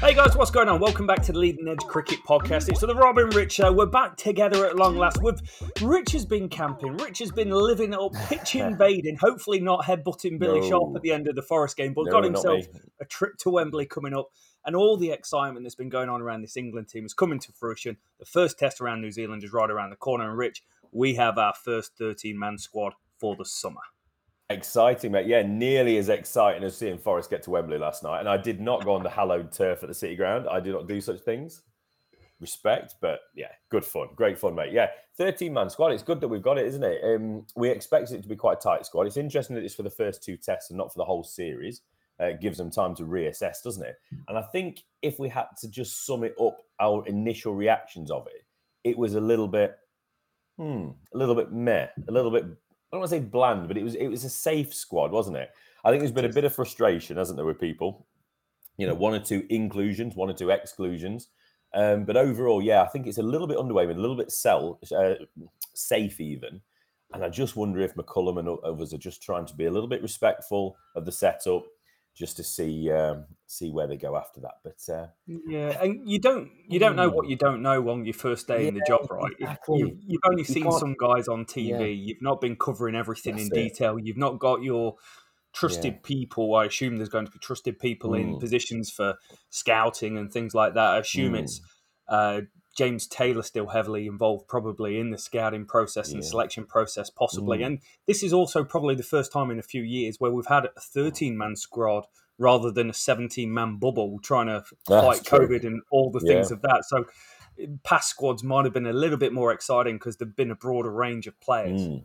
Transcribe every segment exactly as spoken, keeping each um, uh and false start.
Hey guys, what's going on? Welcome back to the Leading Edge Cricket Podcast. It's the Robin Rich Show. We're back together at long last. We've, Rich has been camping. Rich has been living it up, pitch invading, hopefully not headbutting Billy no. Sharp at the end of the Forest game, but no, got himself a trip to Wembley coming up. And all the excitement that's been going on around this England team is coming to fruition. The first test around New Zealand is right around the corner. And Rich, we have our first thirteen-man squad for the summer. Exciting, mate. Yeah, nearly as exciting as seeing Forest get to Wembley last night. And I did not go on the hallowed turf at the City Ground. I do not do such things. Respect, but yeah, good fun. Great fun, mate. Yeah, thirteen-man squad. It's good that we've got it, isn't it? Um, we expected it to be quite a tight squad. It's interesting that it's for the first two tests and not for the whole series. Uh, gives them time to reassess, doesn't it? And I think if we had to just sum it up, our initial reactions of it, it was a little bit, hmm, a little bit meh, a little bit, I don't want to say bland, but it was it was a safe squad, wasn't it? I think there's been a bit of frustration, hasn't there, with people? You know, one or two inclusions, one or two exclusions. Um, but overall, yeah, I think it's a little bit underwhelming, a little bit sell, uh, safe even. And I just wonder if McCullum and others are just trying to be a little bit respectful of the setup, just to see um, see where they go after that. But uh, yeah, and you don't you don't know what you don't know on your first day yeah, in the job, right? Exactly. You've, you've only you seen can't... some guys on T V. Yeah. You've not been covering everything That's in it. detail. You've not got your trusted yeah. people. I assume there's going to be trusted people mm. in positions for scouting and things like that. I assume mm. it's uh, James Taylor still heavily involved probably in the scouting process and yeah. selection process possibly. Mm. And this is also probably the first time in a few years where we've had a thirteen-man squad rather than a seventeen-man bubble trying to That's fight true. COVID and all the things yeah. of that. So past squads might have been a little bit more exciting because there've been a broader range of players. Mm.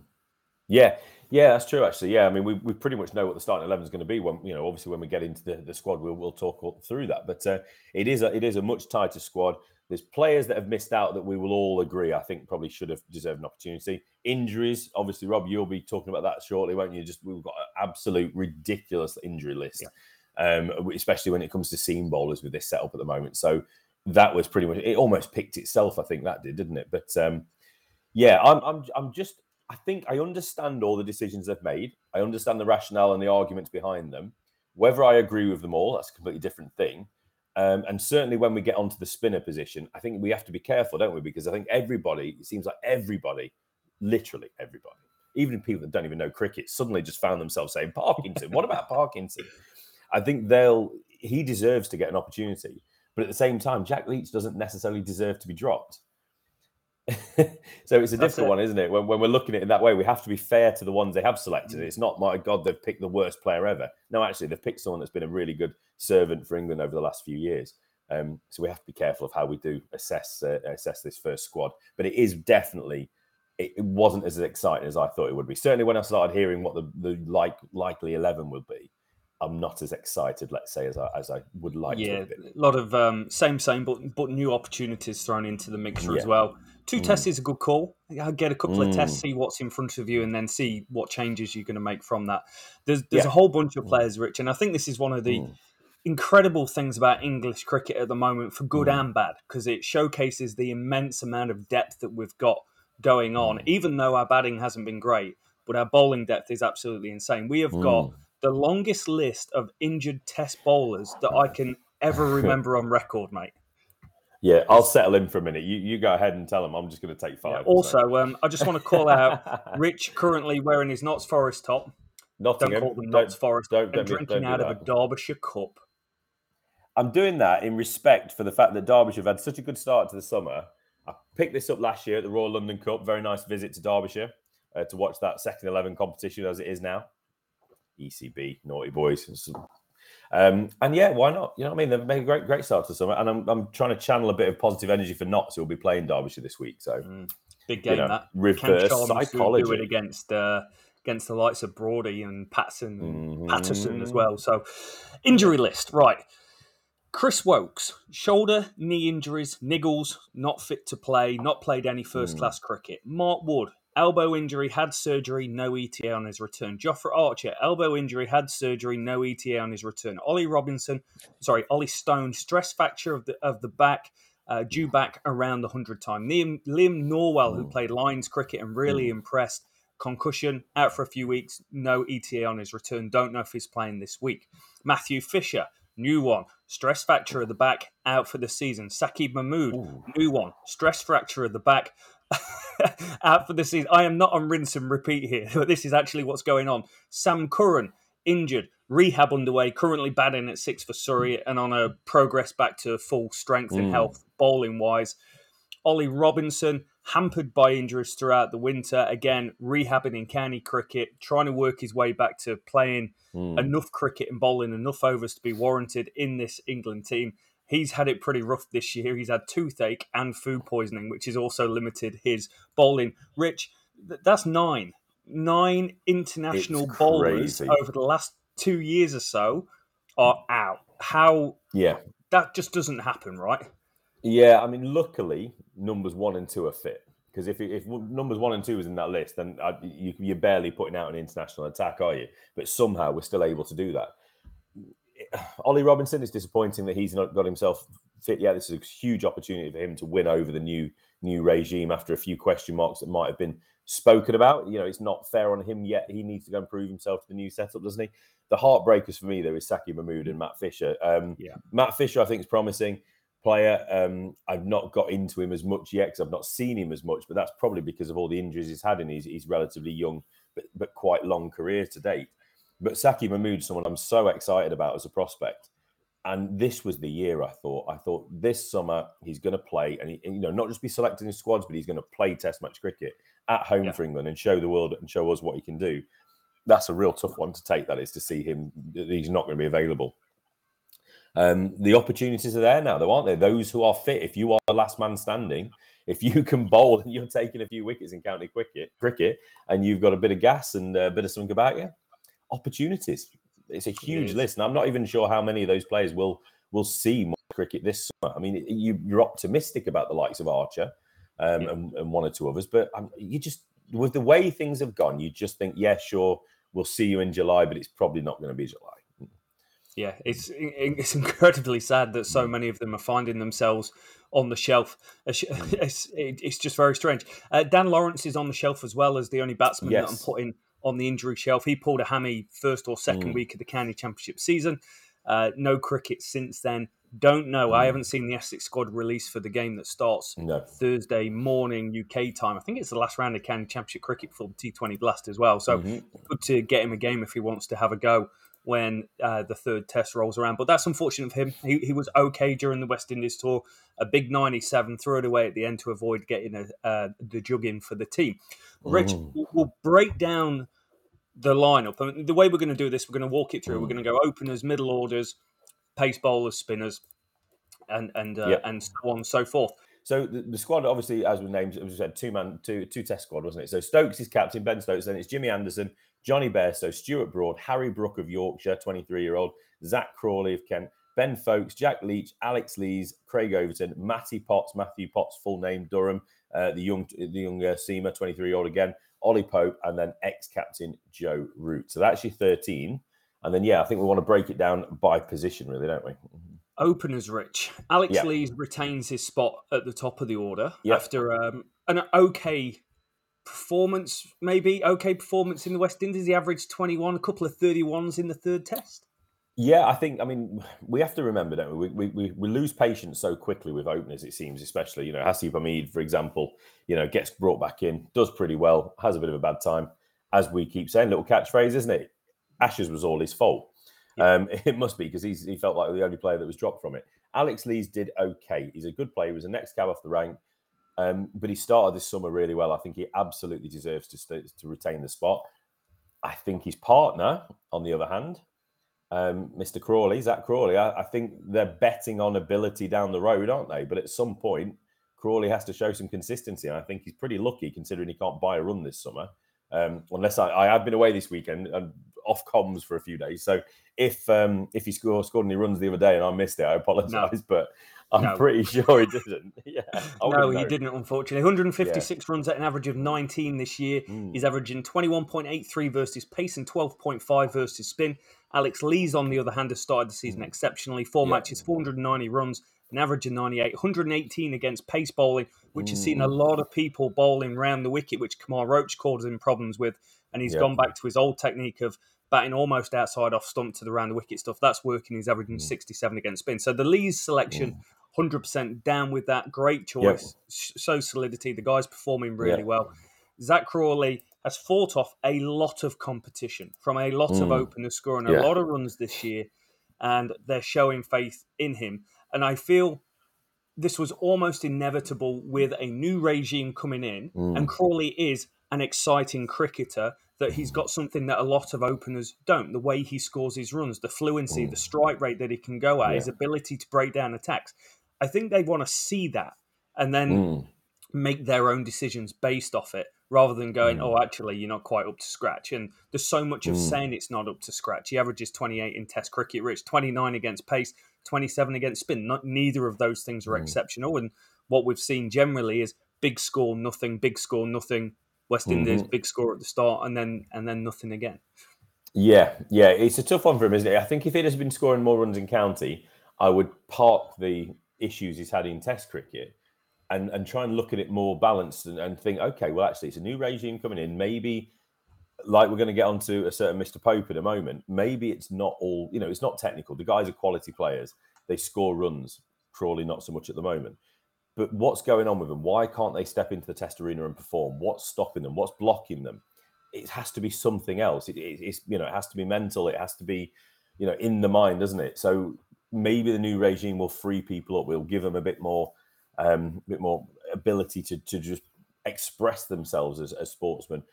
Yeah, yeah, that's true, actually. Yeah, I mean, we, we pretty much know what the starting eleven is going to be. When, you know, obviously, when we get into the, the squad, we'll we'll talk through that. But uh, it is a, it is a much tighter squad. There's players that have missed out that we will all agree, I think, probably should have deserved an opportunity. Injuries, obviously, Rob, you'll be talking about that shortly, won't you? Just we've got an absolute ridiculous injury list, yeah. um, especially when it comes to seam bowlers with this setup at the moment. So that was pretty much it. Almost picked itself, I think that did, didn't it? But um, yeah, I'm, I'm, I'm just. I think I understand all the decisions they've made. I understand the rationale and the arguments behind them. Whether I agree with them all, that's a completely different thing. Um, and certainly when we get onto the spinner position, I think we have to be careful, don't we? Because I think everybody, it seems like everybody, literally everybody, even people that don't even know cricket, suddenly just found themselves saying, Parkinson, what about Parkinson? I think they'll, he deserves to get an opportunity. But at the same time, Jack Leach doesn't necessarily deserve to be dropped. So it's a That's different it. one, isn't it? When, when we're looking at it in that way, we have to be fair to the ones they have selected. It's not, my God, they've picked the worst player ever. No, actually, they've picked someone that's been a really good servant for England over the last few years. Um, so we have to be careful of how we do assess uh, assess this first squad. But it is definitely, it, it wasn't as exciting as I thought it would be. Certainly when I started hearing what the, the like likely eleven would be, I'm not as excited, let's say, as I as I would like yeah, to have been. A lot of um, same, same, but but new opportunities thrown into the mixture yeah. as well. Two mm. tests is a good call. Get a couple mm. of tests, see what's in front of you, and then see what changes you're going to make from that. There's there's yeah. a whole bunch of players, Rich, and I think this is one of the mm. incredible things about English cricket at the moment, for good mm. and bad, because it showcases the immense amount of depth that we've got going on, mm. even though our batting hasn't been great, but our bowling depth is absolutely insane. We have mm. got the longest list of injured test bowlers that I can ever remember on record, mate. Yeah, I'll settle in for a minute. You you go ahead and tell them. I'm just going to take five. Yeah, also, so. um, I just want to call out Rich currently wearing his Notts Forest top. Nottingham. Don't call them Notts Forest. Don't, don't, and don't, drinking don't do out that. of a Derbyshire cup. I'm doing that in respect for the fact that Derbyshire have had such a good start to the summer. I picked this up last year at the Royal London Cup. Very nice visit to Derbyshire uh, to watch that second eleven competition as it is now. E C B, naughty boys. Um, and yeah, why not? You know what I mean? They've made a great, great start to the summer. And I'm I'm trying to channel a bit of positive energy for Notts, who'll be playing Derbyshire this week. So mm, big game, you know, that. Reverse psychology. Do it against, uh, against the likes of Broady and Patterson, mm-hmm. Patterson as well. So injury list, right. Chris Wokes, shoulder, knee injuries, niggles, not fit to play, not played any first-class mm. cricket. Mark Wood, elbow injury, had surgery, no E T A on his return. Jofra Archer, elbow injury, had surgery, no E T A on his return. Ollie Robinson, sorry, Ollie Stone, stress fracture of the of the back, uh, due back around the hundred time. Liam, Liam Norwell, who played Lions cricket and really mm. impressed, concussion, out for a few weeks, no E T A on his return. Don't know if he's playing this week. Matthew Fisher, new one, stress fracture of the back, out for the season. Saqib Mahmood, Ooh. new one, stress fracture of the back, out for the season. I am not on rinse and repeat here, but this is actually what's going on. Sam Curran, injured, rehab underway, currently batting at six for Surrey and on a progress back to full strength mm. and health bowling-wise. Ollie Robinson, hampered by injuries throughout the winter, again, rehabbing in county cricket, trying to work his way back to playing mm. enough cricket and bowling enough overs to be warranted in this England team. He's had it pretty rough this year. He's had toothache and food poisoning, which has also limited his bowling. Rich, that's nine. Nine international it's bowlers crazy. over the last two years or so are out. How? Yeah. That just doesn't happen, right? Yeah, I mean, luckily, numbers one and two are fit. Because if if numbers one and two is in that list, then I, you, you're barely putting out an international attack, are you? But somehow we're still able to do that. Ollie Robinson, is disappointing that he's not got himself fit yet. This is a huge opportunity for him to win over the new new regime after a few question marks that might have been spoken about. You know, it's not fair on him yet. He needs to go and prove himself to the new setup, doesn't he? The heartbreakers for me, though, is Saqib Mahmood and Matt Fisher. Um, yeah. Matt Fisher, I think, is promising player. Um, I've not got into him as much yet because I've not seen him as much, but that's probably because of all the injuries he's had and he's, he's relatively young, but, but quite long career to date. But Saqib Mahmood, someone I'm so excited about as a prospect. And this was the year I thought. I thought this summer he's going to play and, he, and you know, not just be selected in squads, but he's going to play Test match cricket at home yeah. for England and show the world and show us what he can do. That's a real tough one to take, that is, to see him. He's not going to be available. Um, the opportunities are there now, though, aren't they? Those who are fit. If you are the last man standing, if you can bowl and you're taking a few wickets in county cricket, cricket, and you've got a bit of gas and a bit of something about you, opportunities. It's a huge it list, and I'm not even sure how many of those players will will see more cricket this summer. I mean, it, you, you're optimistic about the likes of Archer um, yeah. and, and one or two others, but um, you just, with the way things have gone, you just think, yeah, sure, we'll see you in July, but it's probably not going to be July. Yeah, it's it's incredibly sad that so many of them are finding themselves on the shelf. It's, it's just very strange. Uh, Dan Lawrence is on the shelf as well as the only batsman yes. that I'm putting on the injury shelf. He pulled a hammy first or second mm. week of the county championship season. Uh, no cricket since then. Don't know. Mm. I haven't seen the Essex squad release for the game that starts no. Thursday morning U K time. I think it's the last round of county championship cricket before the T twenty blast as well. So mm-hmm. good to get him a game if he wants to have a go when uh, the third test rolls around. But that's unfortunate for him. He, he was okay during the West Indies tour. A big ninety-seven, threw it away at the end to avoid getting a, uh, the jug in for the team. Rich, mm. we'll break down the lineup. I mean, the way we're going to do this, we're going to walk it through. Mm. We're going to go openers, middle orders, pace bowlers, spinners, and and uh, yep. and so on and so forth. So the, the squad, obviously, as we named, as we said, two man, two two test squad, wasn't it? So Stokes is captain, Ben Stokes. Then it's Jimmy Anderson, Johnny Bairstow, Stuart Broad, Harry Brook of Yorkshire, twenty-three-year-old, Zach Crawley of Kent, Ben Foakes, Jack Leach, Alex Lees, Craig Overton, Matty Potts, Matthew Potts, full name Durham, uh, the young the younger seamer, twenty-three-year-old again, Ollie Pope, and then ex-captain Joe Root. So that's your thirteen. And then, yeah, I think we want to break it down by position, really, don't we? Openers, Rich. Alex yeah. Lees retains his spot at the top of the order yeah. after um, an okay performance, maybe okay performance in the West Indies. He averaged twenty-one, a couple of thirty-ones in the third test. Yeah, I think, I mean, we have to remember, don't we? We we, we lose patience so quickly with openers, it seems, especially, you know, Saqib Mahmood, for example, you know, gets brought back in, does pretty well, has a bit of a bad time. As we keep saying, little catchphrase, isn't it? Ashes was all his fault. Yeah. Um, it must be, because he felt like the only player that was dropped from it. Alex Lees did okay. He's a good player. He was the next cab off the rank. Um, but he started this summer really well. I think he absolutely deserves to, st- to retain the spot. I think his partner, on the other hand, Um, Mister Crawley, Zach Crawley, I, I think they're betting on ability down the road, aren't they? But at some point, Crawley has to show some consistency. And I think he's pretty lucky considering he can't buy a run this summer. Um, unless I, I have been away this weekend and off comms for a few days. So if um, if he scored, scored any runs the other day and I missed it, I apologise. No. But I'm no. pretty sure he didn't. Yeah, no, he didn't, unfortunately. one hundred fifty-six yeah. runs at an average of nineteen this year. Mm. He's averaging twenty-one point eight three versus pace and twelve point five versus spin. Alex Lees, on the other hand, has started the season exceptionally. Four yeah. matches, four hundred ninety runs, an average of ninety-eight, one hundred eighteen against pace bowling, which mm. has seen a lot of people bowling round the wicket, which Kamar Roach caused him problems with. And he's yeah. gone back to his old technique of batting almost outside off stump to the round the wicket stuff. That's working. He's averaging mm. sixty-seven against spin. So the Lees selection, mm. one hundred percent down with that. Great choice. Yep. So solidity. The guy's performing really yeah. well. Zach Crawley has fought off a lot of competition from a lot mm. of openers, scoring a yeah. lot of runs this year, and they're showing faith in him. And I feel this was almost inevitable with a new regime coming in, mm. and Crawley is an exciting cricketer, that he's got something that a lot of openers don't, the way he scores his runs, the fluency, mm. the strike rate that he can go at, yeah. his ability to break down attacks. I think they want to see that and then mm. make their own decisions based off it, rather than going, mm. oh, actually, you're not quite up to scratch. And there's so much of mm. saying it's not up to scratch. He averages twenty-eight in Test cricket, Rich, twenty-nine against pace, twenty-seven against spin. Not, neither of those things are mm. exceptional. And what we've seen generally is big score, nothing, big score, nothing. West mm-hmm. Indies, big score at the start, and then and then nothing again. Yeah, yeah. It's a tough one for him, isn't it? I think if he'd has been scoring more runs in county, I would park the issues he's had in Test cricket. And, and try and look at it more balanced and, and think, okay, well, actually, it's a new regime coming in. Maybe, like we're going to get onto a certain Mister Pope in a moment, maybe it's not all, you know, it's not technical. The guys are quality players. They score runs. Crawley, not so much at the moment. But what's going on with them? Why can't they step into the Test arena and perform? What's stopping them? What's blocking them? It has to be something else. It, it, it's, you know, it has to be mental. It has to be, you know, in the mind, doesn't it? So maybe the new regime will free people up. We'll give them a bit more Um, a bit more ability to to just express themselves as, as sportsmen,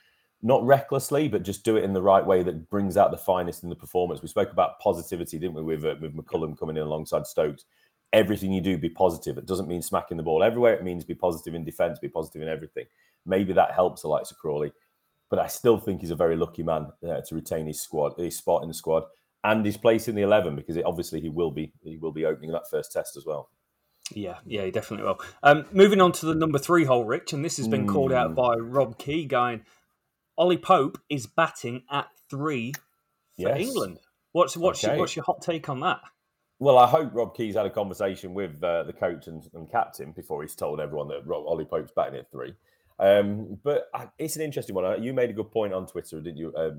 not recklessly, but just do it in the right way that brings out the finest in the performance. We spoke about positivity, didn't we, with uh, with McCullum coming in alongside Stokes. Everything you do, be positive. It doesn't mean smacking the ball everywhere. It means be positive in defence, be positive in everything. Maybe that helps the likes of Crawley, but I still think he's a very lucky man uh, to retain his squad, his spot in the squad, and his place in the eleven, because it, obviously he will be he will be opening that first test as well. Yeah, yeah, he definitely will. Um, moving on to the number three hole, Rich, and this has been called out by Rob Key, going, Ollie Pope is batting at three for yes. England. What's what's, okay. your, what's your hot take on that? Well, I hope Rob Key's had a conversation with uh, the coach and, and captain before he's told everyone that Rob, Ollie Pope's batting at three. Um, but I, it's an interesting one. You made a good point on Twitter, didn't you, uh,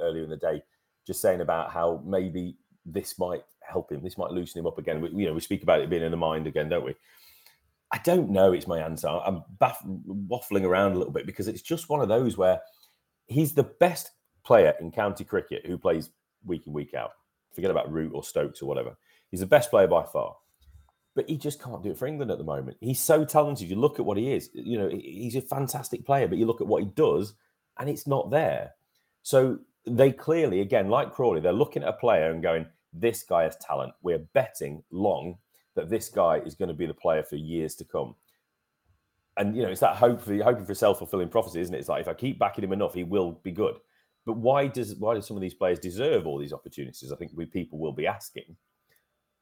earlier in the day, just saying about how maybe this might help him. This might loosen him up again. We, you know, we speak about it being in the mind again, don't we? I don't know. It's my answer. I'm baff- waffling around a little bit, because it's just one of those where he's the best player in county cricket who plays week in, week out. Forget about Root or Stokes or whatever. He's the best player by far, but he just can't do it for England at the moment. He's so talented. You look at what he is. You know, he's a fantastic player, but you look at what he does, and it's not there. So they clearly, again, like Crawley, they're looking at a player and going, this guy has talent. We're betting long that this guy is going to be the player for years to come. And, you know, it's that hope for, hoping for a self-fulfilling prophecy, isn't it? It's like, if I keep backing him enough, he will be good. But why does why do some of these players deserve all these opportunities? I think we, people will be asking.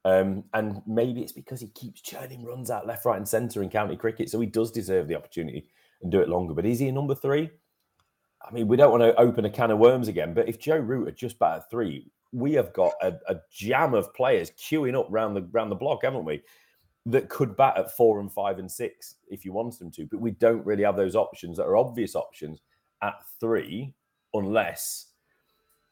Um, and maybe it's because he keeps churning runs out left, right and centre in county cricket. So he does deserve the opportunity and do it longer. But is he a number three? I mean, we don't want to open a can of worms again. But if Joe Root had just batted three, we have got a, a jam of players queuing up round the, round the block, haven't we? That could bat at four and five and six if you want them to. But we don't really have those options that are obvious options at three, unless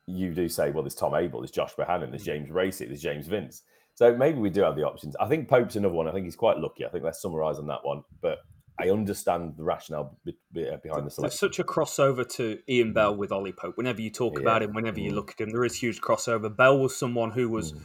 you do say, well, there's Tom Abel, there's Josh Bohannon, there's James Racey, there's James Vince. So maybe we do have the options. I think Pope's another one. I think he's quite lucky. I think let's summarise on that one. But I understand the rationale be- be- behind the selection. There's such a crossover to Ian Bell with Ollie Pope. Whenever you talk yeah. about him, whenever mm. you look at him, there is huge crossover. Bell was someone who was mm.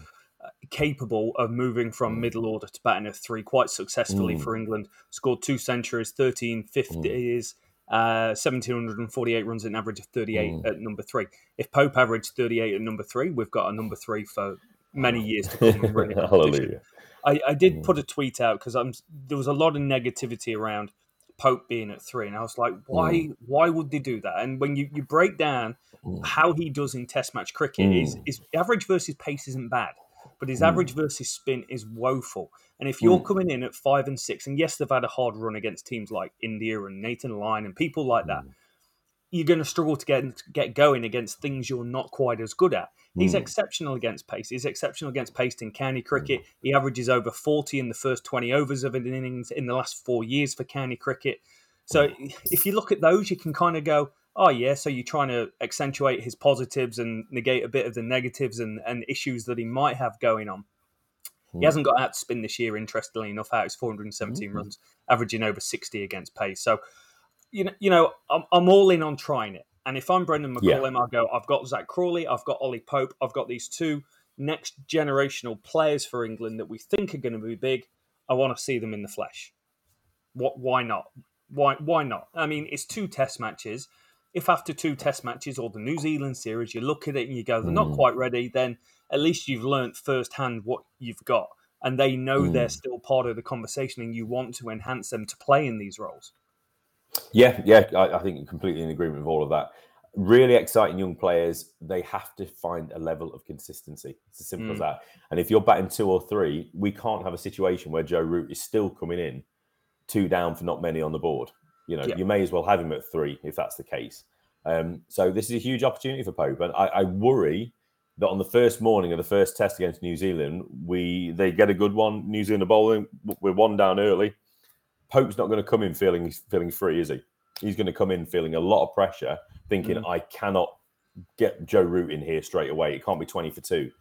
capable of moving from mm. middle order to batting at three quite successfully mm. for England. Scored two centuries, thirteen fifties, mm. uh, one thousand seven hundred forty-eight runs at an average of thirty-eight mm. at number three. If Pope averaged thirty-eight at number three, we've got a number three for many years to come. Really. Hallelujah. I, I did mm. put a tweet out because I'm there was a lot of negativity around Pope being at three, and I was like, why mm. why would they do that? And when you, you break down mm. how he does in Test match cricket, mm. his, his average versus pace isn't bad, but his mm. average versus spin is woeful. And if you're mm. coming in at five and six, and yes, they've had a hard run against teams like India and Nathan Lyon and people like that, mm. you're going to struggle to get get going against things you're not quite as good at. He's mm. exceptional against pace. He's exceptional against pace in county cricket. Mm. He averages over forty in the first twenty overs of an innings in the last four years for county cricket. So mm. if you look at those, you can kind of go, oh, yeah, so you're trying to accentuate his positives and negate a bit of the negatives and, and issues that he might have going on. Mm. He hasn't got out to spin this year, interestingly enough, out his four hundred seventeen mm. runs, averaging over sixty against pace. So, You know, you know, I'm, I'm all in on trying it. And if I'm Brendan McCullum, yeah. I'll go, I've got Zach Crawley, I've got Ollie Pope, I've got these two next generational players for England that we think are going to be big. I want to see them in the flesh. What? Why not? Why? Why not? I mean, it's two Test matches. If after two Test matches or the New Zealand series, you look at it and you go, they're mm. not quite ready, then at least you've learnt firsthand what you've got. And they know mm. they're still part of the conversation and you want to enhance them to play in these roles. Yeah, yeah, I, I think you're completely in agreement with all of that. Really exciting young players, they have to find a level of consistency. It's as simple mm. as that. And if you're batting two or three, we can't have a situation where Joe Root is still coming in two down for not many on the board. You know, yeah. you may as well have him at three if that's the case. Um, so this is a huge opportunity for Pope. And I, I worry that on the first morning of the first test against New Zealand, we they get a good one. New Zealand are bowling, we're one down early. Pope's not going to come in feeling feeling free, is he? He's going to come in feeling a lot of pressure, thinking, mm. I cannot get Joe Root in here straight away. It can't be twenty for two.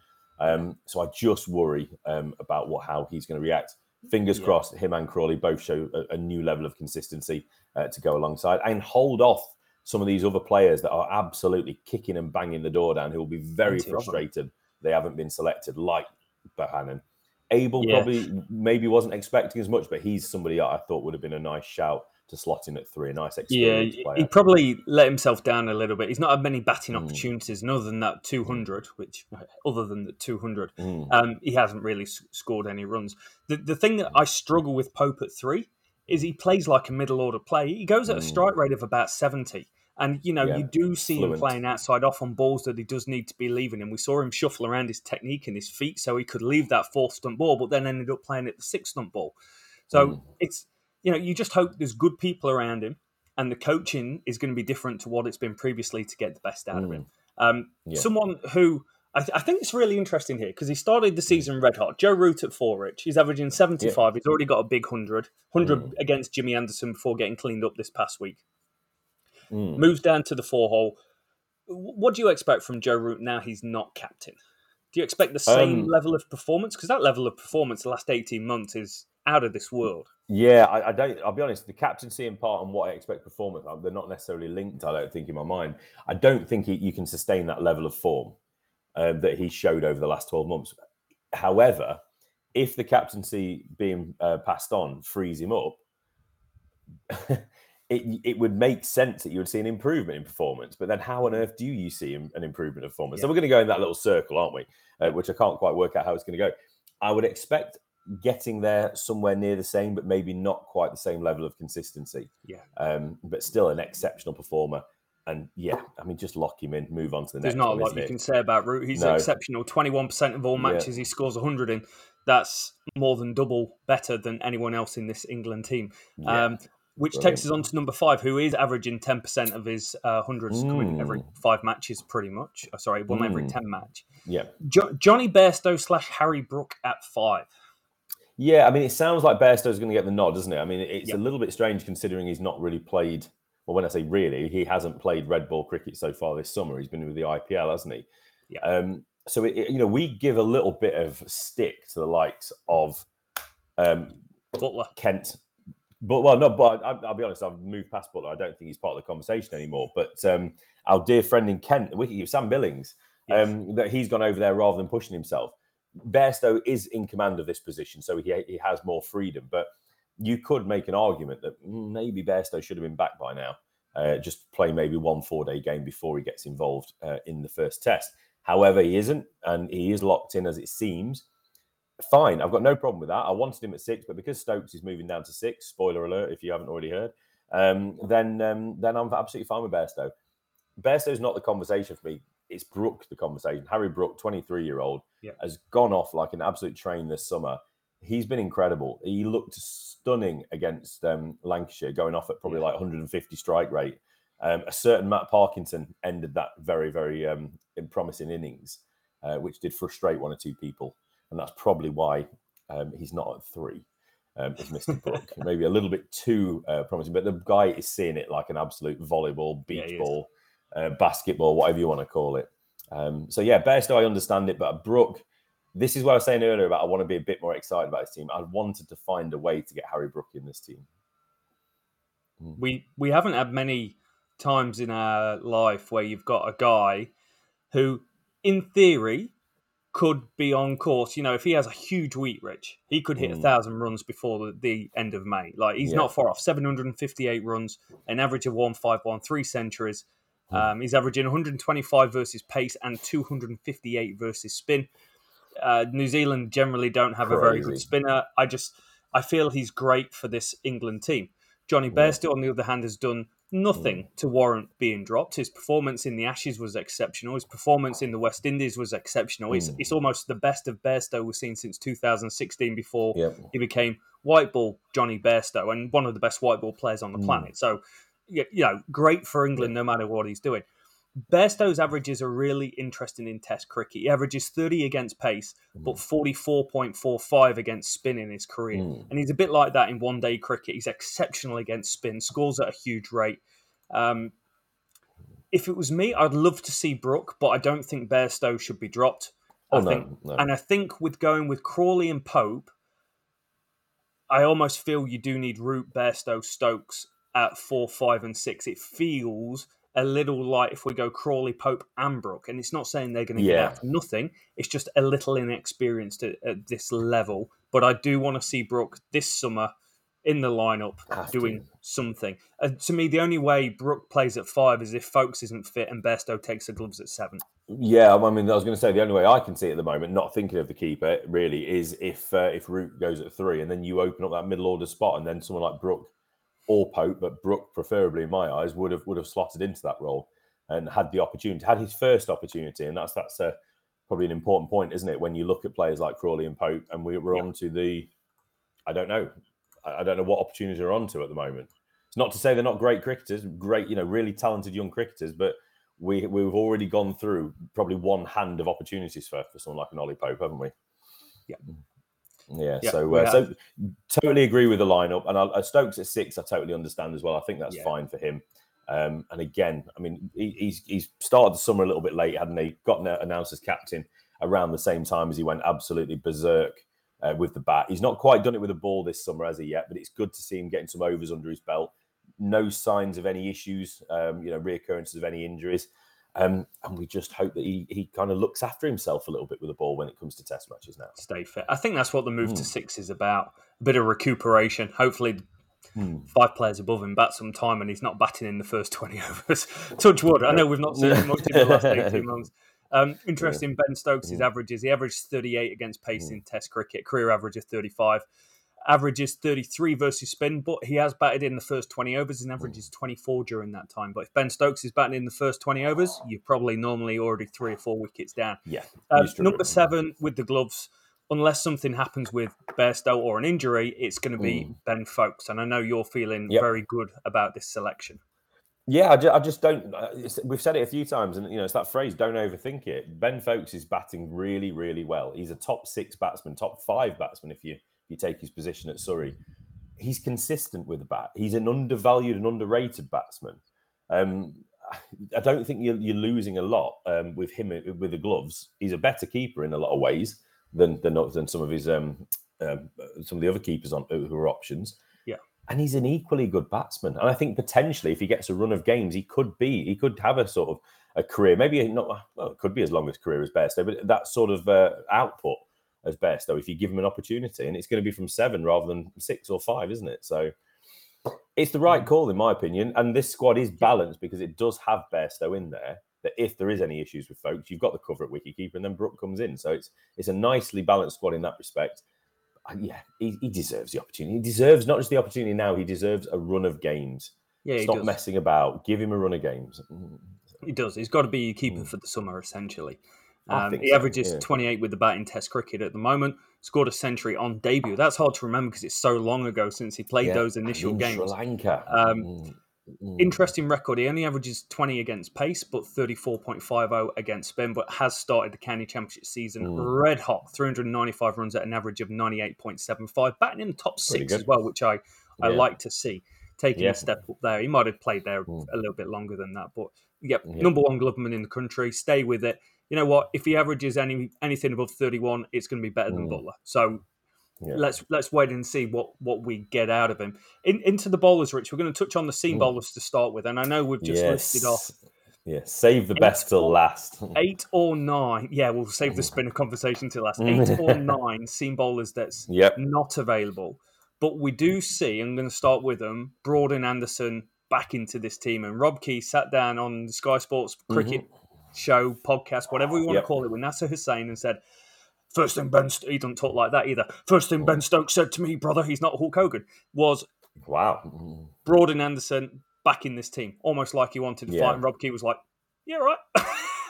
Um, so I just worry um, about what how he's going to react. Fingers yeah. crossed, him and Crawley both show a, a new level of consistency uh, to go alongside and hold off some of these other players that are absolutely kicking and banging the door down, who will be very That's frustrated awesome. They haven't been selected, like Bohannon. Abel yeah. probably maybe wasn't expecting as much, but he's somebody I thought would have been a nice shout to slot in at three, a nice experience yeah, player. He probably let himself down a little bit. He's not had many batting mm. opportunities, and other than that two hundred, which other than the two hundred, mm. um, he hasn't really scored any runs. The, the thing that I struggle with Pope at three is he plays like a middle order player. He goes at mm. a strike rate of about seventy. And, you know, yeah, you do see fluent. him playing outside off on balls that he does need to be leaving. And we saw him shuffle around his technique and his feet so he could leave that fourth stump ball, but then ended up playing at the sixth stump ball. So mm. it's, you know, you just hope there's good people around him and the coaching is going to be different to what it's been previously to get the best out mm. of him. Um, yeah. Someone who, I, th- I think it's really interesting here because he started the season red hot. Joe Root at four, Rich. He's averaging seventy-five. Yeah. He's already got a big hundred. one hundred mm. against Jimmy Anderson before getting cleaned up this past week. Mm. Moves down to the four hole. What do you expect from Joe Root now he's not captain? Do you expect the same um, level of performance? Because that level of performance the last eighteen months is out of this world. Yeah, I, I don't. I'll be honest, the captaincy in part and what I expect performance, they're not necessarily linked, I don't think, in my mind. I don't think he, you can sustain that level of form uh, that he showed over the last twelve months. However, if the captaincy being uh, passed on frees him up, It, it would make sense that you would see an improvement in performance, but then how on earth do you see an improvement in performance? Yeah. So we're going to go in that little circle, aren't we? Uh, which I can't quite work out how it's going to go. I would expect getting there somewhere near the same, but maybe not quite the same level of consistency. Yeah. Um, but still an exceptional performer. And yeah, I mean, just lock him in, move on to the next. There's not one, a lot you it? can say about Root. He's no. exceptional. twenty-one percent of all matches yeah. he scores one hundred in. That's more than double better than anyone else in this England team. Yeah. Um, which Brilliant. takes us on to number five, who is averaging ten percent of his uh, hundreds mm. coming every five matches, pretty much. Oh, sorry, one mm. every ten match. Yeah. Jo- Johnny Bairstow slash Harry Brook at five. Yeah, I mean, it sounds like Bairstow's going to get the nod, doesn't it? I mean, it's yep. a little bit strange considering he's not really played. Well, when I say really, he hasn't played red ball cricket so far this summer. He's been with the I P L, hasn't he? Yeah. Um, so, it, it, you know, we give a little bit of stick to the likes of um, Butler. Kent. But, well, no, but I, I'll be honest, I've moved past Butler. I don't think he's part of the conversation anymore. But um, our dear friend in Kent, Sam Billings, yes. um, that he's gone over there rather than pushing himself. Bairstow is in command of this position, so he he has more freedom. But you could make an argument that maybe Bairstow should have been back by now. Uh, just play maybe one four-day game before he gets involved uh, in the first test. However, he isn't, and he is locked in as it seems. Fine, I've got no problem with that. I wanted him at six, but because Stokes is moving down to six, spoiler alert if you haven't already heard, um, then um, then I'm absolutely fine with Bairstow. Bairstow's not the conversation for me. It's Brook, the conversation. Harry Brook, twenty-three-year-old, yeah. has gone off like an absolute train this summer. He's been incredible. He looked stunning against um, Lancashire, going off at probably yeah. like one hundred fifty strike rate. Um, a certain Matt Parkinson ended that very, very um, promising innings, uh, which did frustrate one or two people. And that's probably why um, he's not at three, um, is Mister Brook. Maybe a little bit too uh, promising, but the guy is seeing it like an absolute volleyball, beach yeah, ball, Uh, basketball, whatever you want to call it. Um, so, yeah, Bairstow, I understand it. But Brook, this is what I was saying earlier about I want to be a bit more excited about this team. I wanted to find a way to get Harry Brook in this team. Mm. We we haven't had many times in our life where you've got a guy who, in theory, could be on course. You know, if he has a huge week, Rich, he could hit mm. one thousand runs before the, the end of May. Like, he's yeah. not far off. seven hundred fifty-eight runs, an average of one fifty-one, three centuries. Um, he's averaging one hundred twenty-five versus pace and two hundred fifty-eight versus spin. Uh, New Zealand generally don't have Crazy. a very good spinner. I just, I feel he's great for this England team. Johnny yeah. Bairstow, on the other hand, has done nothing yeah. to warrant being dropped. His performance in the Ashes was exceptional. His performance in the West Indies was exceptional. Mm. It's, it's almost the best of Bairstow we've seen since two thousand sixteen before yeah. he became white ball Johnny Bairstow and one of the best white ball players on the mm. planet. So, you know, great for England no matter what he's doing. Bairstow's averages are really interesting in Test cricket. He averages thirty against pace, but forty-four point four five against spin in his career. Mm. And he's a bit like that in one-day cricket. He's exceptional against spin, scores at a huge rate. Um, if it was me, I'd love to see Brook, but I don't think Bairstow should be dropped. Oh, I no, think, no. And I think with going with Crawley and Pope, I almost feel you do need Root, Bairstow, Stokes, at four, five, and six. It feels a little like if we go Crawley, Pope, and Brook, and it's not saying they're going to yeah. get out nothing. It's just a little inexperienced at, at this level. But I do want to see Brook this summer in the lineup After. doing something. And to me, the only way Brook plays at five is if Foakes isn't fit and Bairstow takes the gloves at seven. Yeah, I mean, I was going to say the only way I can see it at the moment, not thinking of the keeper really, is if uh, if Root goes at three, and then you open up that middle order spot, and then someone like Brook or Pope, but Brook preferably in my eyes, would have would have slotted into that role and had the opportunity, had his first opportunity. And that's that's a, probably an important point, isn't it? When you look at players like Crawley and Pope, and we, we're yeah. on to the, I don't know, I don't know what opportunities we're on to at the moment. It's not to say they're not great cricketers, great, you know, really talented young cricketers, but we, we've already gone through probably one hand of opportunities for, for someone like an Ollie Pope, haven't we? Yeah. Yeah, yeah, so uh, so totally agree with the lineup, and I, Stokes at six, I totally understand as well. I think that's yeah. fine for him. Um, and again, I mean, he, he's he's started the summer a little bit late, hadn't he? Got announced as captain around the same time as he went absolutely berserk uh, with the bat. He's not quite done it with the ball this summer as he yet, but it's good to see him getting some overs under his belt. No signs of any issues, um, you know, reoccurrences of any injuries, um, and we just hope that he he kind of looks after himself a little bit with the ball when it comes to Test matches now. Stay fit. I think that's what the move mm. to six is about. A bit of recuperation. Hopefully, mm. five players above him bat some time, and he's not batting in the first twenty overs. Touch wood. I know we've not seen much in the last eighteen months. Um, interesting, yeah. Ben Stokes' mm. averages. He averages thirty-eight against pace mm. in Test cricket. Career average is thirty-five. Average is thirty-three versus spin, but he has batted in the first twenty overs, and average is twenty-four during that time. But if Ben Stokes is batting in the first twenty overs, you're probably normally already three or four wickets down. Yeah. Um, number seven with the gloves, unless something happens with Bairstow or an injury, it's going to be mm. Ben Foakes. And I know you're feeling yep. very good about this selection. Yeah, I just, I just don't. We've said it a few times, and you know it's that phrase: "Don't overthink it." Ben Foakes is batting really, really well. He's a top six batsman, top five batsman. If you you take his position at Surrey, he's consistent with the bat. He's an undervalued and underrated batsman. Um, I don't think you're, you're losing a lot um, with him with the gloves. He's a better keeper in a lot of ways than than, than some of his um, um, some of the other keepers on who are options. And he's an equally good batsman. And I think potentially if he gets a run of games, he could be, he could have a sort of a career, maybe not, well, it could be as long as career as Bairstow, but that sort of uh, output as Bairstow, if you give him an opportunity. And it's going to be from seven rather than six or five, isn't it? So it's the right call, in my opinion. And this squad is balanced because it does have Bairstow in there, that if there is any issues with folks, you've got the cover at wicketkeeper and then Brook comes in. So it's it's a nicely balanced squad in that respect. Yeah, he, he deserves the opportunity. He deserves not just the opportunity now, he deserves a run of games. Yeah, Stop does. messing about. Give him a run of games. He does. He's got to be a keeper mm. for the summer, essentially. Um, he so. averages yeah. twenty-eight with the bat in Test cricket at the moment. Scored a century on debut. That's hard to remember because it's so long ago since he played yeah. those initial in games. Sri Lanka. Um, mm. Mm. Interesting record. He only averages twenty against pace, but thirty-four point five oh against spin, but has started the county championship season mm. red hot. three hundred ninety-five runs at an average of ninety-eight point seven five. Batting in the top Pretty six good. as well, which I, I yeah. like to see. Taking yeah. a step up there. He might have played there mm. a little bit longer than that, but yep, yeah. number one gloveman in the country. Stay with it. You know what? If he averages any anything above thirty-one, it's going to be better mm. than Butler. So, Yeah. Let's let's wait and see what, what we get out of him. In, into the bowlers, Rich. We're going to touch on the seam bowlers to start with, and I know we've just yes. listed off. Yeah, save the best till last. Eight or nine. Yeah, we'll save the spinner conversation till last. Eight or nine seam bowlers that's yep. not available, but we do see. I'm going to start with them. Broad and Anderson back into this team, and Rob Key sat down on the Sky Sports cricket mm-hmm. show podcast, whatever we want yep. to call it, with Nasser Hussain, and said. First thing Ben St- he doesn't talk like that either. First thing Ben Stokes said to me, brother, he's not Hulk Hogan, was wow. Broad and Anderson back in this team, almost like he wanted to yeah. fight. And Rob Key was like, yeah, right.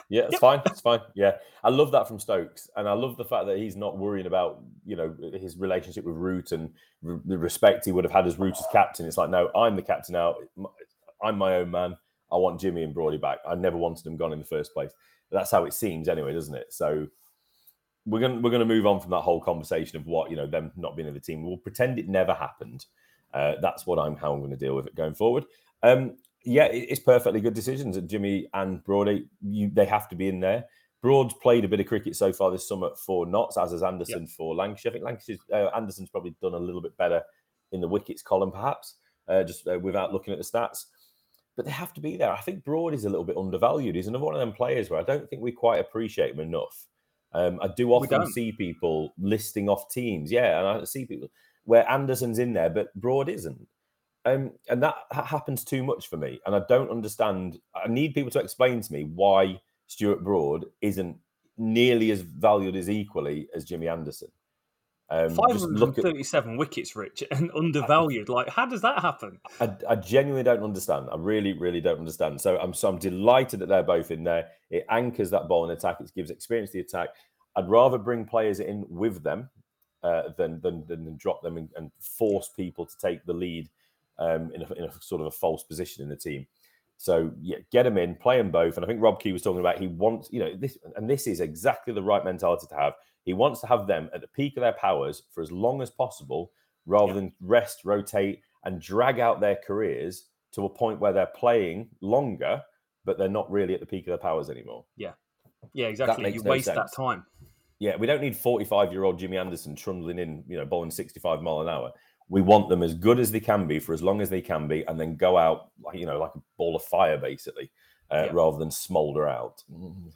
yeah, it's yep. fine, it's fine. Yeah, I love that from Stokes, and I love the fact that he's not worrying about you know his relationship with Root and r- the respect he would have had as Root as captain. It's like, no, I'm the captain now. I'm my own man. I want Jimmy and Broadie back. I never wanted them gone in the first place. That's how it seems, anyway, doesn't it? So. We're going we're going to move on from that whole conversation of what you know them not being in the team. We'll pretend it never happened. Uh, that's what I'm how I'm going to deal with it going forward. Um, yeah, it, it's perfectly good decisions. Jimmy and Broadie, you, they have to be in there. Broad's played a bit of cricket so far this summer for Notts, as has Anderson yep. for Lancashire. I think Lancashire's uh, Anderson's probably done a little bit better in the wickets column, perhaps, uh, just uh, without looking at the stats. But they have to be there. I think Broad is a little bit undervalued. He's another one of them players where I don't think we quite appreciate him enough. Um, I do often see people listing off teams. Yeah, and I see people where Anderson's in there, but Broad isn't. Um, and that ha- happens too much for me. And I don't understand. I need people to explain to me why Stuart Broad isn't nearly as valued as equally as Jimmy Anderson. Um, five hundred thirty-seven at, wickets, Rich, and undervalued. I, like, how does that happen? I, I genuinely don't understand. I really, really don't understand. So I'm so I'm delighted that they're both in there. It anchors that bowling attack. It gives experience to the attack. I'd rather bring players in with them uh, than, than than drop them in, and force people to take the lead um, in, a, in a sort of a false position in the team. So yeah, get them in, play them both. And I think Rob Key was talking about he wants, you know, this, and this is exactly the right mentality to have. He wants to have them at the peak of their powers for as long as possible, rather yeah. than rest, rotate, and drag out their careers to a point where they're playing longer, but they're not really at the peak of their powers anymore. Yeah, yeah, exactly. You no waste sense. that time. Yeah, we don't need forty-five-year-old Jimmy Anderson trundling in, you know, bowling sixty-five mile an hour. We want them as good as they can be for as long as they can be, and then go out, like, you know, like a ball of fire, basically, uh, yeah. rather than smolder out.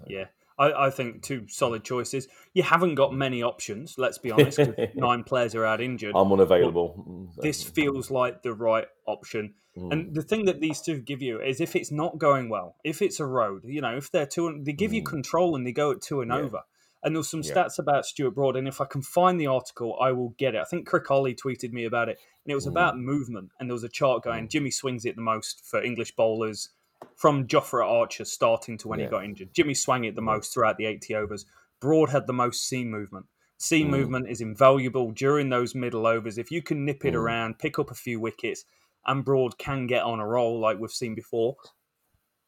Yeah. I, I think two solid choices. You haven't got many options, let's be honest, because nine players are out injured. I'm unavailable. But this feels like the right option. Mm. And the thing that these two give you is if it's not going well, if it's a road, you know, if they're two, they give mm. you control and they go at two and yeah. over. And there's some yeah. stats about Stuart Broad, and if I can find the article, I will get it. I think Craig Overton tweeted me about it, and it was mm. about movement. And there was a chart going, mm. Jimmy swings it the most for English bowlers from Jofra Archer starting to when yeah. he got injured. Jimmy swang it the most throughout the eighty overs. Broad had the most seam movement. Seam mm. movement is invaluable during those middle overs. If you can nip it mm. around, pick up a few wickets, and Broad can get on a roll like we've seen before.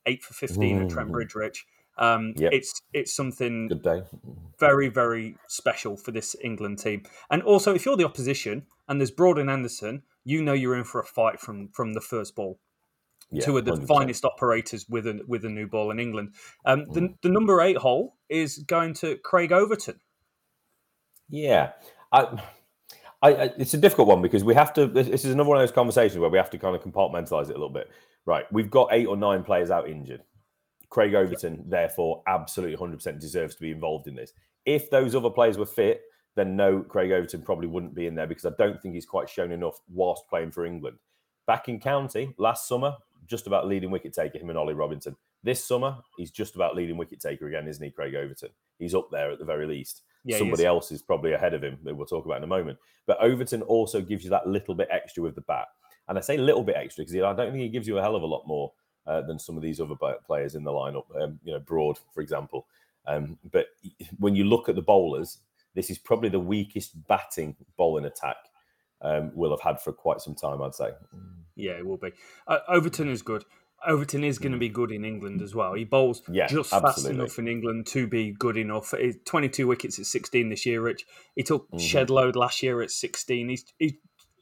eight for fifteen mm. at Trent Bridge, Rich. Um, yep. It's it's something Good day. very, very special for this England team. And also, if you're the opposition and there's Broad and Anderson, you know you're in for a fight from, from the first ball. Yeah, Two of the one hundred percent finest operators with a, with a new ball in England. Um, mm. the, the number eight hole is going to Craig Overton. Yeah. I, I, it's a difficult one because we have to... This is another one of those conversations where we have to kind of compartmentalise it a little bit. Right, we've got eight or nine players out injured. Craig Overton, yeah. therefore, absolutely one hundred percent deserves to be involved in this. If those other players were fit, then no, Craig Overton probably wouldn't be in there because I don't think he's quite shown enough whilst playing for England. Back in County, last summer, just about leading wicket taker, him and Ollie Robinson. This summer, he's just about leading wicket taker again, isn't he, Craig Overton? He's up there at the very least. Yeah, Somebody is. else is probably ahead of him that we'll talk about in a moment. But Overton also gives you that little bit extra with the bat. And I say little bit extra because I don't think he gives you a hell of a lot more Uh, than some of these other players in the lineup, um, you know, Broad, for example. Um, but when you look at the bowlers, this is probably the weakest batting bowling attack um, we'll have had for quite some time, I'd say. Yeah, it will be. Uh, Overton is good. Overton is going to be good in England as well. He bowls yeah, just absolutely. fast enough in England to be good enough. He's twenty-two wickets at sixteen this year, Rich. He took mm-hmm. shed load last year at sixteen. He's, he's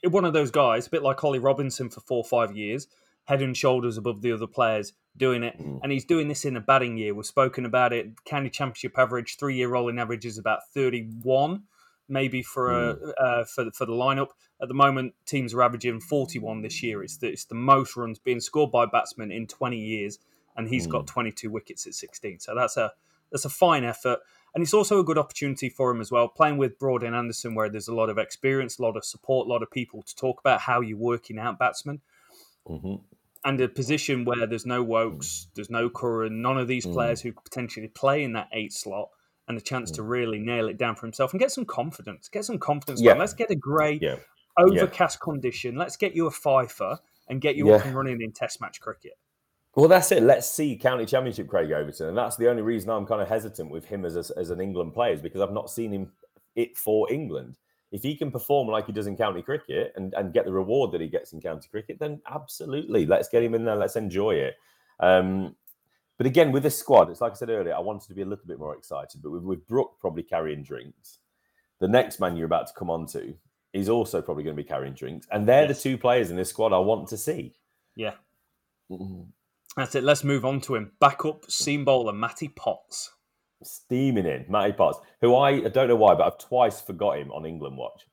one of those guys, a bit like Ollie Robinson for four or five years, head and shoulders above the other players doing it. Mm. And he's doing this in a batting year. We've spoken about it. County Championship average, three-year rolling average is about thirty-one, maybe for mm. a, uh, for, the, for the lineup. At the moment, teams are averaging forty-one this year. It's the, it's the most runs being scored by batsmen in twenty years, and he's mm. got twenty-two wickets at sixteen. So that's a that's a fine effort. And it's also a good opportunity for him as well, playing with Broad and Anderson, where there's a lot of experience, a lot of support, a lot of people to talk about how you're working out batsmen. Mm-hmm. And a position where there's no Wokes, there's no Curran, none of these players mm. who potentially play in that eight slot, and a chance mm. to really nail it down for himself and get some confidence. Get some confidence. Yeah. Let's get a grey, yeah. overcast yeah. condition. Let's get you a fifer and get you yeah. up and running in Test match cricket. Well, that's it. Let's see County Championship Craig Overton. And that's the only reason I'm kind of hesitant with him as, a, as an England player is because I've not seen him it for England. If he can perform like he does in county cricket and, and get the reward that he gets in county cricket, then absolutely, let's get him in there, let's enjoy it. Um, but again, with this squad, it's like I said earlier, I wanted to be a little bit more excited, but with, with Brook probably carrying drinks, the next man you're about to come on to is also probably going to be carrying drinks. And they're yes. the two players in this squad I want to see. Yeah. Mm-hmm. That's it, let's move on to him. Backup seam bowler, Matty Potts. Steaming in, Matty Potts, who I, I don't know why, but I've twice forgot him on England Watch.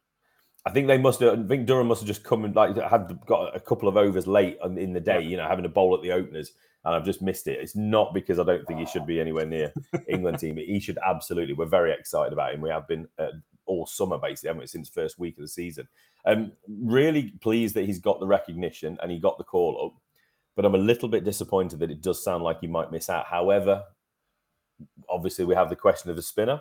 I think they must have. I think Durham must have just come and like had got a couple of overs late in the day, you know, having a bowl at the openers, and I've just missed it. It's not because I don't think he should be anywhere near England team. He should absolutely. We're very excited about him. We have been uh, all summer basically, haven't we, since first week of the season. Um, really pleased that he's got the recognition and he got the call up, but I'm a little bit disappointed that it does sound like he might miss out. However. Obviously, we have the question of the spinner.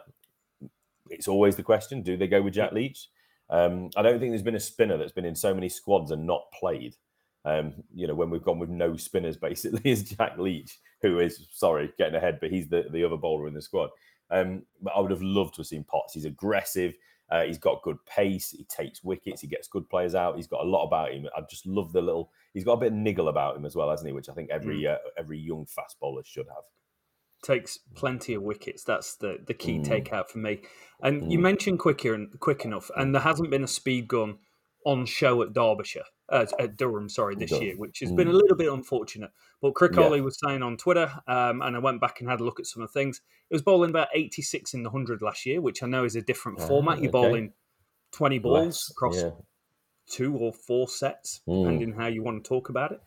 It's always the question, do they go with Jack Leach? Um, I don't think there's been a spinner that's been in so many squads and not played. Um, you know, when we've gone with no spinners, basically, is Jack Leach, who is, sorry, getting ahead, but he's the, the other bowler in the squad. Um, but I would have loved to have seen Potts. He's aggressive. Uh, he's got good pace. He takes wickets. He gets good players out. He's got a lot about him. I just love the little... He's got a bit of niggle about him as well, hasn't he? Which I think every uh, every young fast bowler should have. Takes plenty of wickets. That's the, the key mm. takeout for me. And mm. you mentioned quicker and quick enough, and there hasn't been a speed gun on show at Derbyshire, uh, at Durham, sorry, this year, which has mm. been a little bit unfortunate. But Craig Overton yeah. was saying on Twitter, um, and I went back and had a look at some of the things. It was bowling about eighty-six in the one hundred last year, which I know is a different yeah, format. You're okay. bowling twenty balls Less, across yeah. two or four sets, mm. depending on how you want to talk about it.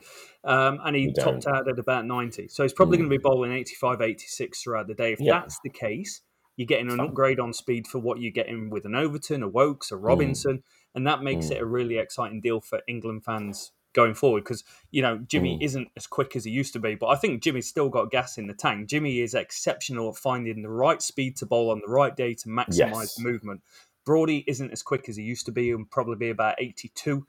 Um, and he topped out at about ninety. So he's probably mm. going to be bowling eighty-five, eighty-six throughout the day. If yeah. that's the case, you're getting an upgrade on speed for what you're getting with an Overton, a Wokes, a Robinson. Mm. And that makes mm. it a really exciting deal for England fans going forward, because, you know, Jimmy mm. isn't as quick as he used to be, but I think Jimmy's still got gas in the tank. Jimmy is exceptional at finding the right speed to bowl on the right day to maximise yes. the movement. Broadie isn't as quick as he used to be and probably be about eighty-two.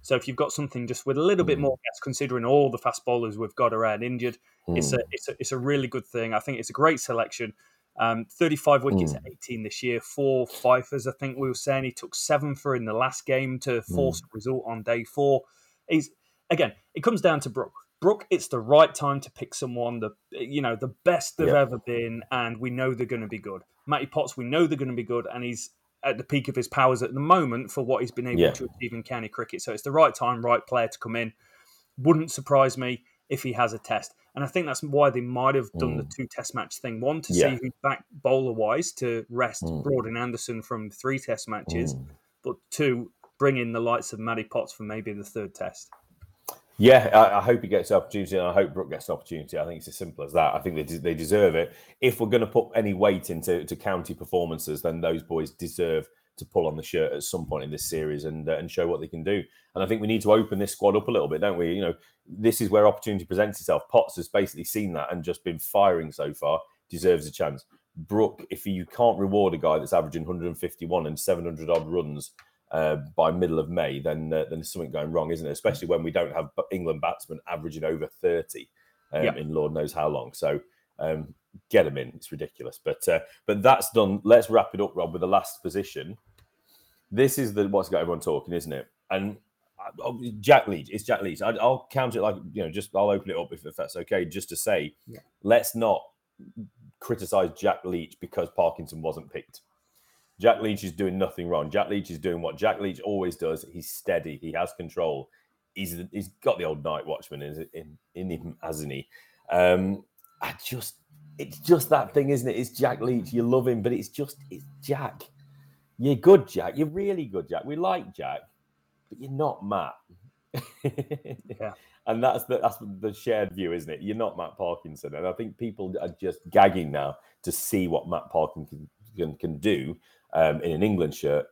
So if you've got something just with a little mm. bit more gas, considering all the fast bowlers we've got around injured, mm. it's, a, it's, a, it's a really good thing. I think it's a great selection. Um, thirty-five wickets mm. at eighteen this year, four fifers, I think we were saying. He took seven for in the last game to force mm. a result on day four. He's, again, it comes down to Brook. Brook, it's the right time to pick someone, the you know, the best they've yep. ever been, and we know they're going to be good. Matty Potts, we know they're going to be good, and he's at the peak of his powers at the moment for what he's been able yeah. to achieve in county cricket. So it's the right time, right player to come in. Wouldn't surprise me if he has a test. And I think that's why they might have done mm. the two test match thing. One, to yeah. see who's back bowler-wise to rest mm. Broad and Anderson from three test matches. Mm. But two, bring in the likes of Matty Potts for maybe the third test. Yeah, I, I hope he gets an opportunity, and I hope Brook gets an opportunity. I think it's as simple as that. I think they de- they deserve it. If we're going to put any weight into to county performances, then those boys deserve to pull on the shirt at some point in this series and uh, and show what they can do. And I think we need to open this squad up a little bit, don't we? You know, this is where opportunity presents itself. Potts has basically seen that and just been firing so far. Deserves a chance. Brook, if you can't reward a guy that's averaging one hundred fifty-one and seven hundred odd runs Uh, by middle of May, then uh, then there's something going wrong, isn't it? Especially when we don't have England batsmen averaging over thirty um, yeah. in Lord knows how long. So um, get them in; it's ridiculous. But uh, but that's done. Let's wrap it up, Rob, with the last position. This is the what's got everyone talking, isn't it? And uh, Jack Leach, it's Jack Leach. I, I'll count it like you know. Just I'll open it up if, if that's okay. Just to say, yeah. let's not criticise Jack Leach because Parkinson wasn't picked. Jack Leach is doing nothing wrong. Jack Leach is doing what Jack Leach always does. He's steady. He has control. He's he's got the old night watchman in in, in him, hasn't he? Um, I just it's just that thing, isn't it? It's Jack Leach. You love him, but it's just it's Jack. You're good, Jack. You're really good, Jack. We like Jack, but you're not Matt. yeah. And that's the, that's the shared view, isn't it? You're not Matt Parkinson, and I think people are just gagging now to see what Matt Parkinson can, can do. Um, in an England shirt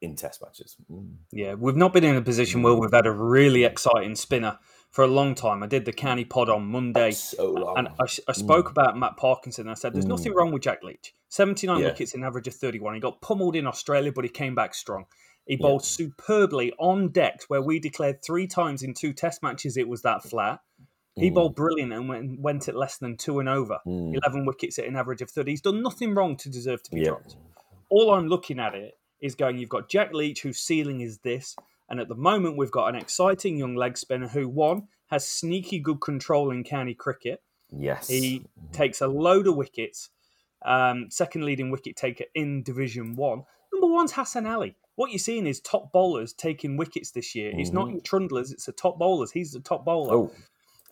in test matches. Mm. Yeah, we've not been in a position where we've had a really exciting spinner for a long time. I did the Canny pod on Monday. So and I, I spoke mm. about Matt Parkinson. And I said, there's mm. nothing wrong with Jack Leach. seventy-nine yeah. wickets in average of thirty-one. He got pummeled in Australia, but he came back strong. He bowled yeah. superbly on decks where we declared three times in two test matches it was that flat. He mm. bowled brilliant and went, went at less than two and over. Mm. eleven wickets at an average of thirty. He's done nothing wrong to deserve to be yeah. dropped. All I'm looking at it is going, you've got Jack Leach, whose ceiling is this. And at the moment, we've got an exciting young leg spinner who, one, has sneaky good control in county cricket. Yes. He takes a load of wickets. Um, second leading wicket taker in Division one. Number one's Hassan Ali. What you're seeing is top bowlers taking wickets this year. Mm-hmm. He's not in trundlers. It's the top bowlers. He's the top bowler. Oh.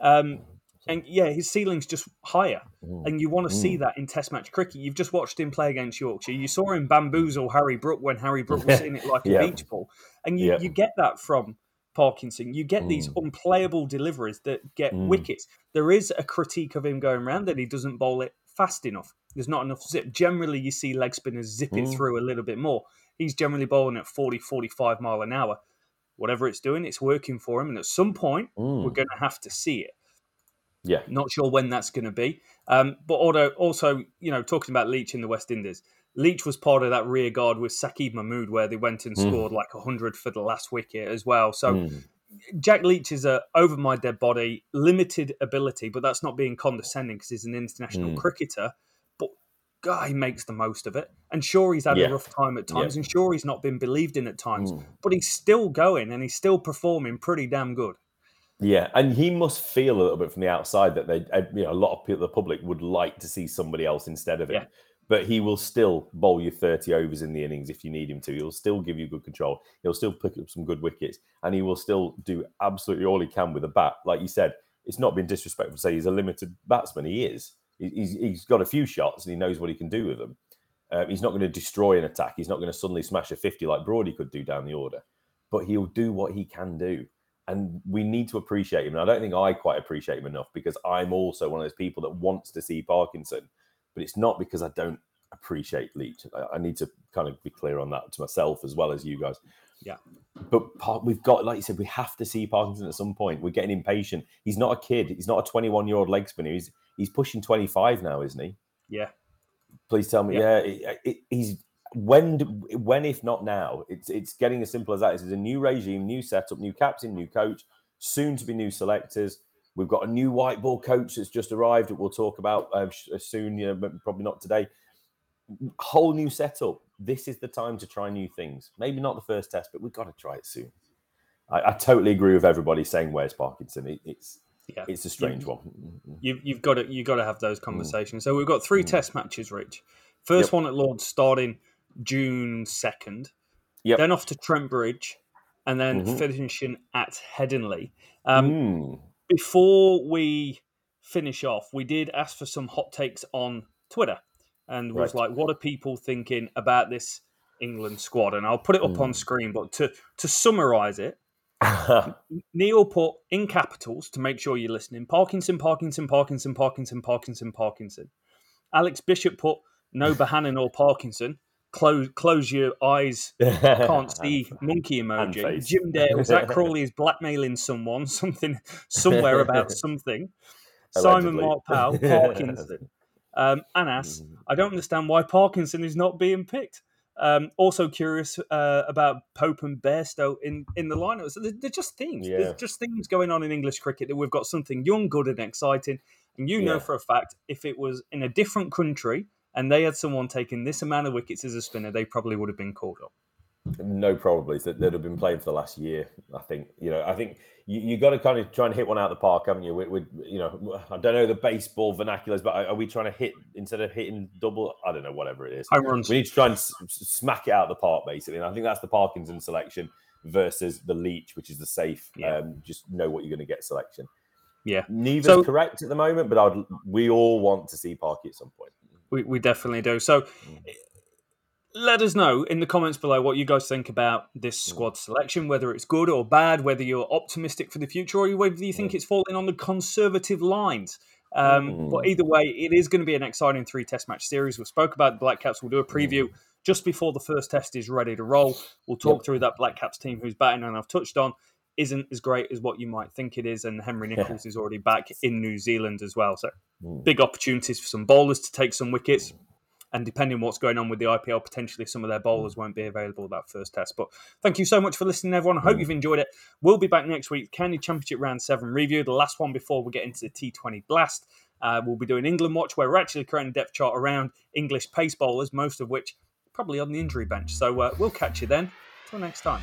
Um, and yeah, his ceiling's just higher. Mm. And you want to mm. see that in Test match cricket. You've just watched him play against Yorkshire. You saw him bamboozle Harry Brook when Harry Brook was hitting it like a yeah. beach ball. And you, yeah. you get that from Parkinson. You get mm. these unplayable deliveries that get mm. wickets. There is a critique of him going around that he doesn't bowl it fast enough. There's not enough zip. Generally, you see leg spinners zipping mm. through a little bit more. He's generally bowling at forty, forty-five mile an hour. Whatever it's doing, it's working for him. And at some point, mm. we're going to have to see it. Yeah, not sure when that's going to be. Um, but also, you know, talking about Leach in the West Indies, Leach was part of that rear guard with Saqib Mahmood, where they went and mm. scored like one hundred for the last wicket as well. So mm. Jack Leach is a over my dead body, limited ability, but that's not being condescending because he's an international mm. cricketer. But God, he makes the most of it. And sure, he's had yeah. a rough time at times, yeah. and sure, he's not been believed in at times, mm. but he's still going and he's still performing pretty damn good. Yeah, and he must feel a little bit from the outside that they, you know, a lot of people, the public would like to see somebody else instead of him. Yeah. But he will still bowl you thirty overs in the innings if you need him to. He'll still give you good control. He'll still pick up some good wickets, and he will still do absolutely all he can with a bat. Like you said, it's not been disrespectful to say he's a limited batsman. He is. He's he's got a few shots and he knows what he can do with them. Uh, he's not going to destroy an attack. He's not going to suddenly smash a fifty like Broadie could do down the order. but he'll do what he can do. And we need to appreciate him. And I don't think I quite appreciate him enough, because I'm also one of those people that wants to see Parkinson. But it's not because I don't appreciate Leach. I, I need to kind of be clear on that to myself as well as you guys. Yeah. But part, we've got, like you said, we have to see Parkinson at some point. We're getting impatient. He's not a kid. He's not a twenty-one-year-old leg spinner. He's, he's pushing twenty-five now, isn't he? Yeah. Please tell me. Yeah. yeah it, it, he's... When, when if not now, it's it's getting as simple as that. It's a new regime, new setup, new captain, new coach, soon to be new selectors. We've got a new white ball coach that's just arrived that we'll talk about uh, soon, you know, but probably not today. Whole new setup. This is the time to try new things. Maybe not the first test, but we've got to try it soon. I, I totally agree with everybody saying, "Where's Parkinson?" It, it's yeah. it's a strange you, one. You've you've got to you've got to have those conversations. Mm. So we've got three mm. test matches, Rich. First yep. one at Lord's starting June second, yep. then off to Trent Bridge, and then mm-hmm. finishing at Headingley. Um, mm. Before we finish off, we did ask for some hot takes on Twitter, and right. was like, what are people thinking about this England squad? And I'll put it up mm. on screen, but to, to summarise it, Neil put in capitals to make sure you're listening, Parkinson, Parkinson, Parkinson, Parkinson, Parkinson, Parkinson. Alex Bishop put, no Bohannon or Parkinson. Close, close your eyes, can't see monkey emoji. Jim Dale, Zach Crawley is blackmailing someone, something, somewhere about something. Allegedly. Simon Mark Powell, Parkinson. um, Anas, I don't understand why Parkinson is not being picked. Um, also curious uh, about Pope and Bairstow in, in the lineup. So they're just things. Yeah. There's just things going on in English cricket that we've got something young, good and exciting. And you know yeah. for a fact, if it was in a different country, and they had someone taking this amount of wickets as a spinner, they probably would have been called up. No, probably. They'd have been playing for the last year, I think. You know, I think you, you got to kind of try and hit one out of the park, haven't you? We, we, you know, I don't know the baseball vernaculars, but are we trying to hit, instead of hitting double, I don't know, whatever it is. Home runs. We need to try and s- smack it out of the park, basically. And I think that's the Parkinson selection versus the Leach, which is the safe, yeah. um, just know what you're going to get selection. Yeah. Neither's so, correct at the moment, but I'd, we all want to see Parky at some point. We we definitely do. So let us know in the comments below what you guys think about this squad selection, whether it's good or bad, whether you're optimistic for the future or whether you think it's falling on the conservative lines. Um, mm. But either way, it is going to be an exciting three test match series. We've spoke about the Black Caps. We'll do a preview mm. just before the first test is ready to roll. We'll talk yep. through that Black Caps team who's batting, and I've touched on, isn't as great as what you might think it is, and Henry Nicholls yeah. is already back in New Zealand as well. So mm. big opportunities for some bowlers to take some wickets, and depending on what's going on with the I P L, potentially some of their bowlers mm. won't be available that first test. But thank you so much for listening, everyone. I hope mm. you've enjoyed it. We'll be back next week. County Championship Round seven review, the last one before we get into the T twenty Blast. Uh, we'll be doing England Watch, where we're actually creating a depth chart around English pace bowlers, most of which are probably on the injury bench. So uh, we'll catch you then. Till next time.